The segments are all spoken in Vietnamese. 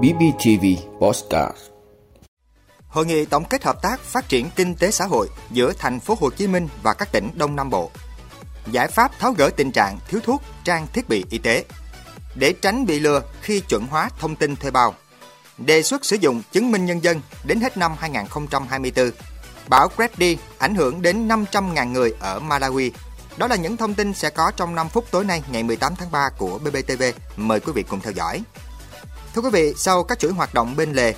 BBTV Podcast. Hội nghị tổng kết hợp tác phát triển kinh tế xã hội giữa thành phố Hồ Chí Minh và các tỉnh Đông Nam Bộ. Giải pháp tháo gỡ tình trạng thiếu thuốc, trang thiết bị y tế để tránh bị lừa khi chuẩn hóa thông tin thuê bao. Đề xuất sử dụng chứng minh nhân dân đến hết năm 2024. Bão Freddy ảnh hưởng đến 500.000 người ở Malawi. Đó là những thông tin sẽ có trong 5 phút tối nay ngày 18 tháng 3 của BBTV. Mời quý vị cùng theo dõi. Thưa quý vị, sau các chuỗi hoạt động bên lề,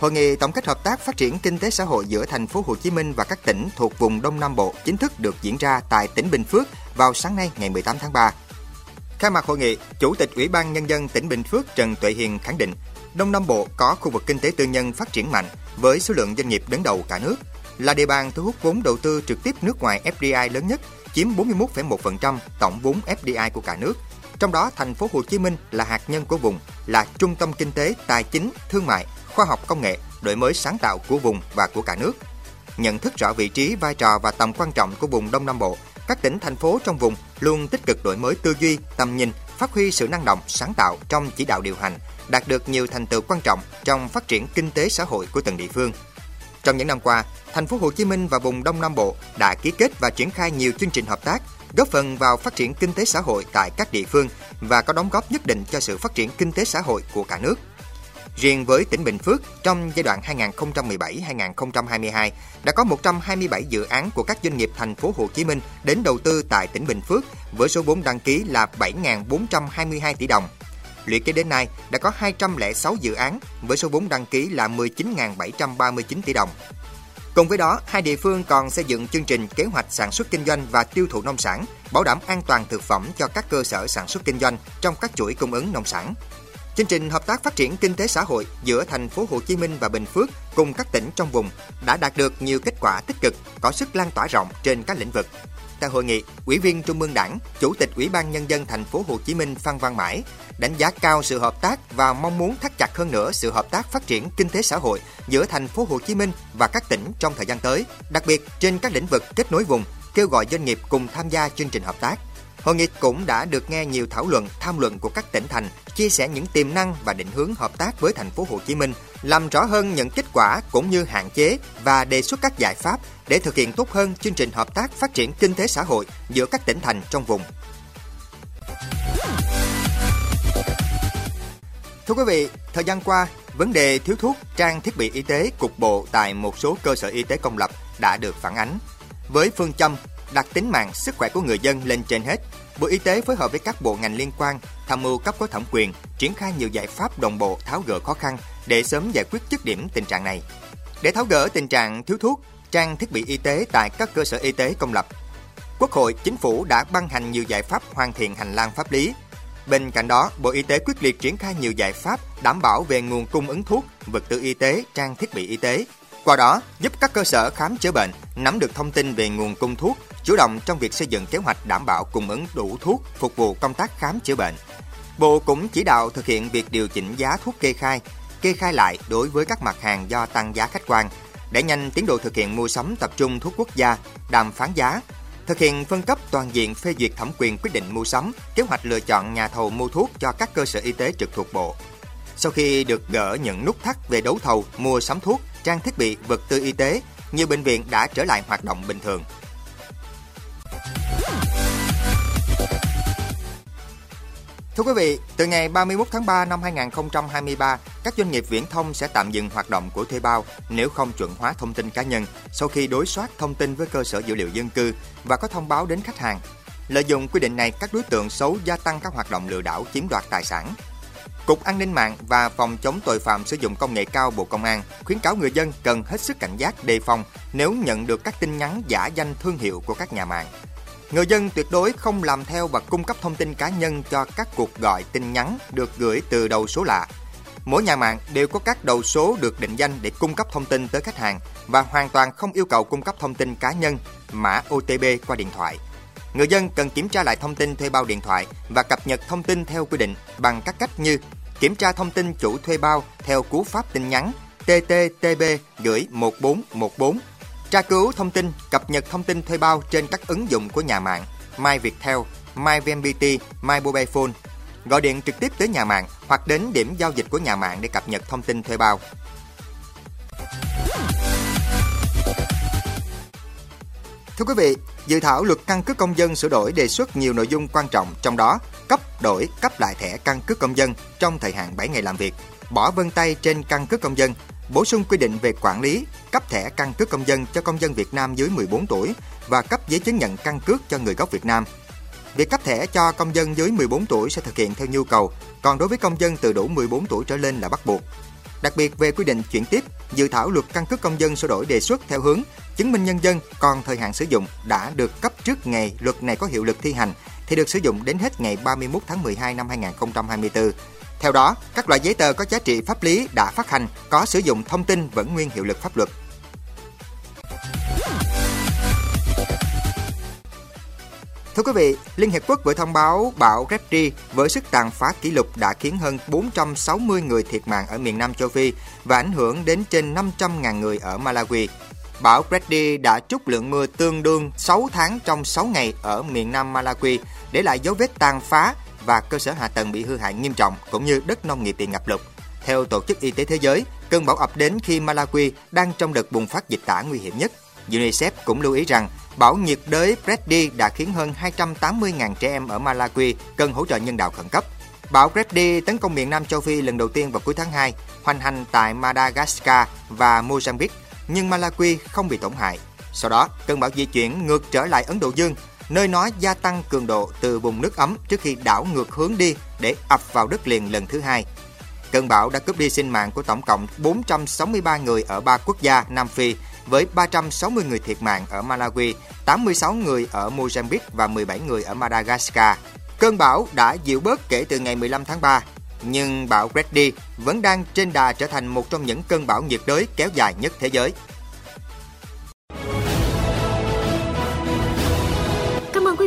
Hội nghị tổng kết hợp tác phát triển kinh tế xã hội giữa thành phố Hồ Chí Minh và các tỉnh thuộc vùng Đông Nam Bộ chính thức được diễn ra tại tỉnh Bình Phước vào sáng nay ngày 18 tháng 3. Khai mạc hội nghị, Chủ tịch Ủy ban Nhân dân tỉnh Bình Phước Trần Tuệ Hiền khẳng định Đông Nam Bộ có khu vực kinh tế tư nhân phát triển mạnh với số lượng doanh nghiệp đứng đầu cả nước, là địa bàn thu hút vốn đầu tư trực tiếp nước ngoài FDI lớn nhất, chiếm 41,1% tổng vốn FDI của cả nước. Trong đó, thành phố Hồ Chí Minh là hạt nhân của vùng, là trung tâm kinh tế, tài chính, thương mại, khoa học công nghệ, đổi mới sáng tạo của vùng và của cả nước. Nhận thức rõ vị trí, vai trò và tầm quan trọng của vùng Đông Nam Bộ, các tỉnh, thành phố trong vùng luôn tích cực đổi mới tư duy, tầm nhìn, phát huy sự năng động, sáng tạo trong chỉ đạo điều hành, đạt được nhiều thành tựu quan trọng trong phát triển kinh tế xã hội của từng địa phương. Trong những năm qua, thành phố Hồ Chí Minh và vùng Đông Nam Bộ đã ký kết và triển khai nhiều chương trình hợp tác, góp phần vào phát triển kinh tế xã hội tại các địa phương và có đóng góp nhất định cho sự phát triển kinh tế xã hội của cả nước. Riêng với tỉnh Bình Phước, trong giai đoạn 2017-2022 đã có 127 dự án của các doanh nghiệp thành phố Hồ Chí Minh đến đầu tư tại tỉnh Bình Phước với số vốn đăng ký là 7.422 tỷ đồng. Lũy kế đến nay đã có 206 dự án với số vốn đăng ký là 19.739 tỷ đồng. Cùng với đó, hai địa phương còn xây dựng chương trình kế hoạch sản xuất kinh doanh và tiêu thụ nông sản, bảo đảm an toàn thực phẩm cho các cơ sở sản xuất kinh doanh trong các chuỗi cung ứng nông sản. Chương trình hợp tác phát triển kinh tế xã hội giữa thành phố Hồ Chí Minh và Bình Phước cùng các tỉnh trong vùng đã đạt được nhiều kết quả tích cực, có sức lan tỏa rộng trên các lĩnh vực. Tại hội nghị, Ủy viên Trung ương Đảng, Chủ tịch Ủy ban Nhân dân thành phố Hồ Chí Minh Phan Văn Mãi đánh giá cao sự hợp tác và mong muốn thắt chặt hơn nữa sự hợp tác phát triển kinh tế xã hội giữa thành phố Hồ Chí Minh và các tỉnh trong thời gian tới, đặc biệt trên các lĩnh vực kết nối vùng, kêu gọi doanh nghiệp cùng tham gia chương trình hợp tác. Hội nghị cũng đã được nghe nhiều thảo luận, tham luận của các tỉnh thành, chia sẻ những tiềm năng và định hướng hợp tác với thành phố Hồ Chí Minh, làm rõ hơn những kết quả cũng như hạn chế và đề xuất các giải pháp để thực hiện tốt hơn chương trình hợp tác phát triển kinh tế xã hội giữa các tỉnh thành trong vùng. Thưa quý vị, thời gian qua, vấn đề thiếu thuốc, trang thiết bị y tế cục bộ tại một số cơ sở y tế công lập đã được phản ánh. Với phương châm đặt tính mạng, sức khỏe của người dân lên trên hết, Bộ Y tế phối hợp với các bộ ngành liên quan, tham mưu cấp có thẩm quyền, triển khai nhiều giải pháp đồng bộ tháo gỡ khó khăn để sớm giải quyết dứt điểm tình trạng này. Để tháo gỡ tình trạng thiếu thuốc, trang thiết bị y tế tại các cơ sở y tế công lập, Quốc hội, Chính phủ đã ban hành nhiều giải pháp hoàn thiện hành lang pháp lý. Bên cạnh đó, Bộ Y tế quyết liệt triển khai nhiều giải pháp đảm bảo về nguồn cung ứng thuốc, vật tư y tế, trang thiết bị y tế. Qua đó, giúp các cơ sở khám chữa bệnh nắm được thông tin về nguồn cung thuốc, chủ động trong việc xây dựng kế hoạch đảm bảo cung ứng đủ thuốc phục vụ công tác khám chữa bệnh. Bộ cũng chỉ đạo thực hiện việc điều chỉnh giá thuốc kê khai lại đối với các mặt hàng do tăng giá khách quan, đẩy nhanh tiến độ thực hiện mua sắm tập trung thuốc quốc gia, đàm phán giá, thực hiện phân cấp toàn diện phê duyệt thẩm quyền quyết định mua sắm, kế hoạch lựa chọn nhà thầu mua thuốc cho các cơ sở y tế trực thuộc bộ. Sau khi được gỡ những nút thắt về đấu thầu, mua sắm thuốc, trang thiết bị, vật tư y tế, nhiều bệnh viện đã trở lại hoạt động bình thường. Thưa quý vị, từ ngày 31 tháng 3 năm 2023, các doanh nghiệp viễn thông sẽ tạm dừng hoạt động của thuê bao nếu không chuẩn hóa thông tin cá nhân sau khi đối soát thông tin với cơ sở dữ liệu dân cư và có thông báo đến khách hàng. Lợi dụng quy định này, các đối tượng xấu gia tăng các hoạt động lừa đảo chiếm đoạt tài sản. Cục An ninh mạng và Phòng chống tội phạm sử dụng công nghệ cao Bộ Công an khuyến cáo người dân cần hết sức cảnh giác đề phòng nếu nhận được các tin nhắn giả danh thương hiệu của các nhà mạng. Người dân tuyệt đối không làm theo và cung cấp thông tin cá nhân cho các cuộc gọi tin nhắn được gửi từ đầu số lạ. Mỗi nhà mạng đều có các đầu số được định danh để cung cấp thông tin tới khách hàng và hoàn toàn không yêu cầu cung cấp thông tin cá nhân, mã OTP qua điện thoại. Người dân cần kiểm tra lại thông tin thuê bao điện thoại và cập nhật thông tin theo quy định bằng các cách như kiểm tra thông tin chủ thuê bao theo cú pháp tin nhắn TTTB gửi 1414, tra cứu thông tin, cập nhật thông tin thuê bao trên các ứng dụng của nhà mạng MyViettel, MyVMPT, MyMobifone. gọi điện trực tiếp tới nhà mạng hoặc đến điểm giao dịch của nhà mạng để cập nhật thông tin thuê bao. Thưa quý vị, dự thảo luật căn cước công dân sửa đổi đề xuất nhiều nội dung quan trọng, trong đó cấp đổi, cấp lại thẻ căn cước công dân trong thời hạn 7 ngày làm việc, bỏ vân tay trên căn cước công dân, bổ sung quy định về quản lý, cấp thẻ căn cước công dân cho công dân Việt Nam dưới 14 tuổi và cấp giấy chứng nhận căn cước cho người gốc Việt Nam. Việc cấp thẻ cho công dân dưới 14 tuổi sẽ thực hiện theo nhu cầu, còn đối với công dân từ đủ 14 tuổi trở lên là bắt buộc. Đặc biệt về quy định chuyển tiếp, dự thảo luật căn cước công dân sửa đổi đề xuất theo hướng chứng minh nhân dân còn thời hạn sử dụng đã được cấp trước ngày luật này có hiệu lực thi hành thì được sử dụng đến hết ngày 31 tháng 12 năm 2024. Theo đó, các loại giấy tờ có giá trị pháp lý đã phát hành, có sử dụng thông tin vẫn nguyên hiệu lực pháp luật. Thưa quý vị, Liên Hiệp Quốc vừa thông báo bão Freddy với sức tàn phá kỷ lục đã khiến hơn 460 người thiệt mạng ở miền Nam châu Phi và ảnh hưởng đến trên 500.000 người ở Malawi. Bão Freddy đã trút lượng mưa tương đương 6 tháng trong 6 ngày ở miền Nam Malawi, để lại dấu vết tàn phá và cơ sở hạ tầng bị hư hại nghiêm trọng, cũng như đất nông nghiệp bị ngập lụt. Theo Tổ chức Y tế Thế giới, cơn bão ập đến khi Malawi đang trong đợt bùng phát dịch tả nguy hiểm nhất. UNICEF cũng lưu ý rằng, bão nhiệt đới Freddy đã khiến hơn 280.000 trẻ em ở Malawi cần hỗ trợ nhân đạo khẩn cấp. Bão Freddy tấn công miền Nam châu Phi lần đầu tiên vào cuối tháng 2, hoành hành tại Madagascar và Mozambique, nhưng Malawi không bị tổn hại. Sau đó, cơn bão di chuyển ngược trở lại Ấn Độ Dương, nơi nó gia tăng cường độ từ vùng nước ấm trước khi đảo ngược hướng đi để ập vào đất liền lần thứ hai. Cơn bão đã cướp đi sinh mạng của tổng cộng 463 người ở 3 quốc gia Nam Phi, với 360 người thiệt mạng ở Malawi, 86 người ở Mozambique và 17 người ở Madagascar. Cơn bão đã dịu bớt kể từ ngày 15 tháng 3, nhưng bão Freddy vẫn đang trên đà trở thành một trong những cơn bão nhiệt đới kéo dài nhất thế giới. Quý